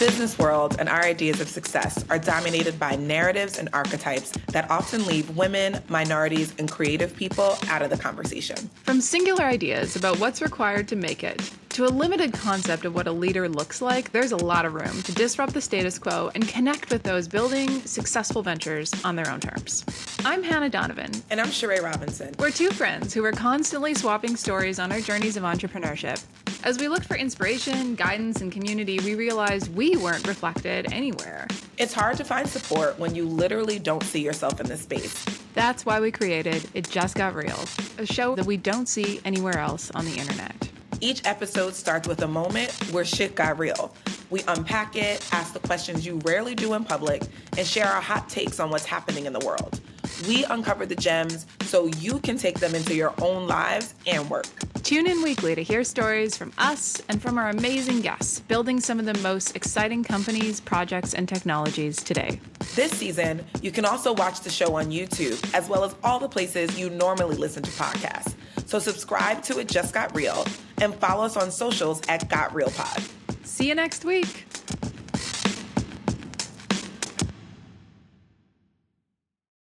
business world and our ideas of success are dominated by narratives and archetypes that often leave women, minorities, and creative people out of the conversation. From singular ideas about what's required to make it, to a limited concept of what a leader looks like, there's a lot of room to disrupt the status quo and connect with those building successful ventures on their own terms. I'm Hannah Donovan. And I'm Sheree Robinson. We're two friends who are constantly swapping stories on our journeys of entrepreneurship. As we looked for inspiration, guidance, and community, we realized we weren't reflected anywhere. It's hard to find support when you literally don't see yourself in this space. That's why we created It Just Got Real, a show that we don't see anywhere else on the internet. Each episode starts with a moment where shit got real. We unpack it, ask the questions you rarely do in public, and share our hot takes on what's happening in the world. We uncover the gems so you can take them into your own lives and work. Tune in weekly to hear stories from us and from our amazing guests, building some of the most exciting companies, projects, and technologies today. This season, you can also watch the show on YouTube, as well as all the places you normally listen to podcasts. So subscribe to It Just Got Real and follow us on socials at Got Real Pod. See you next week.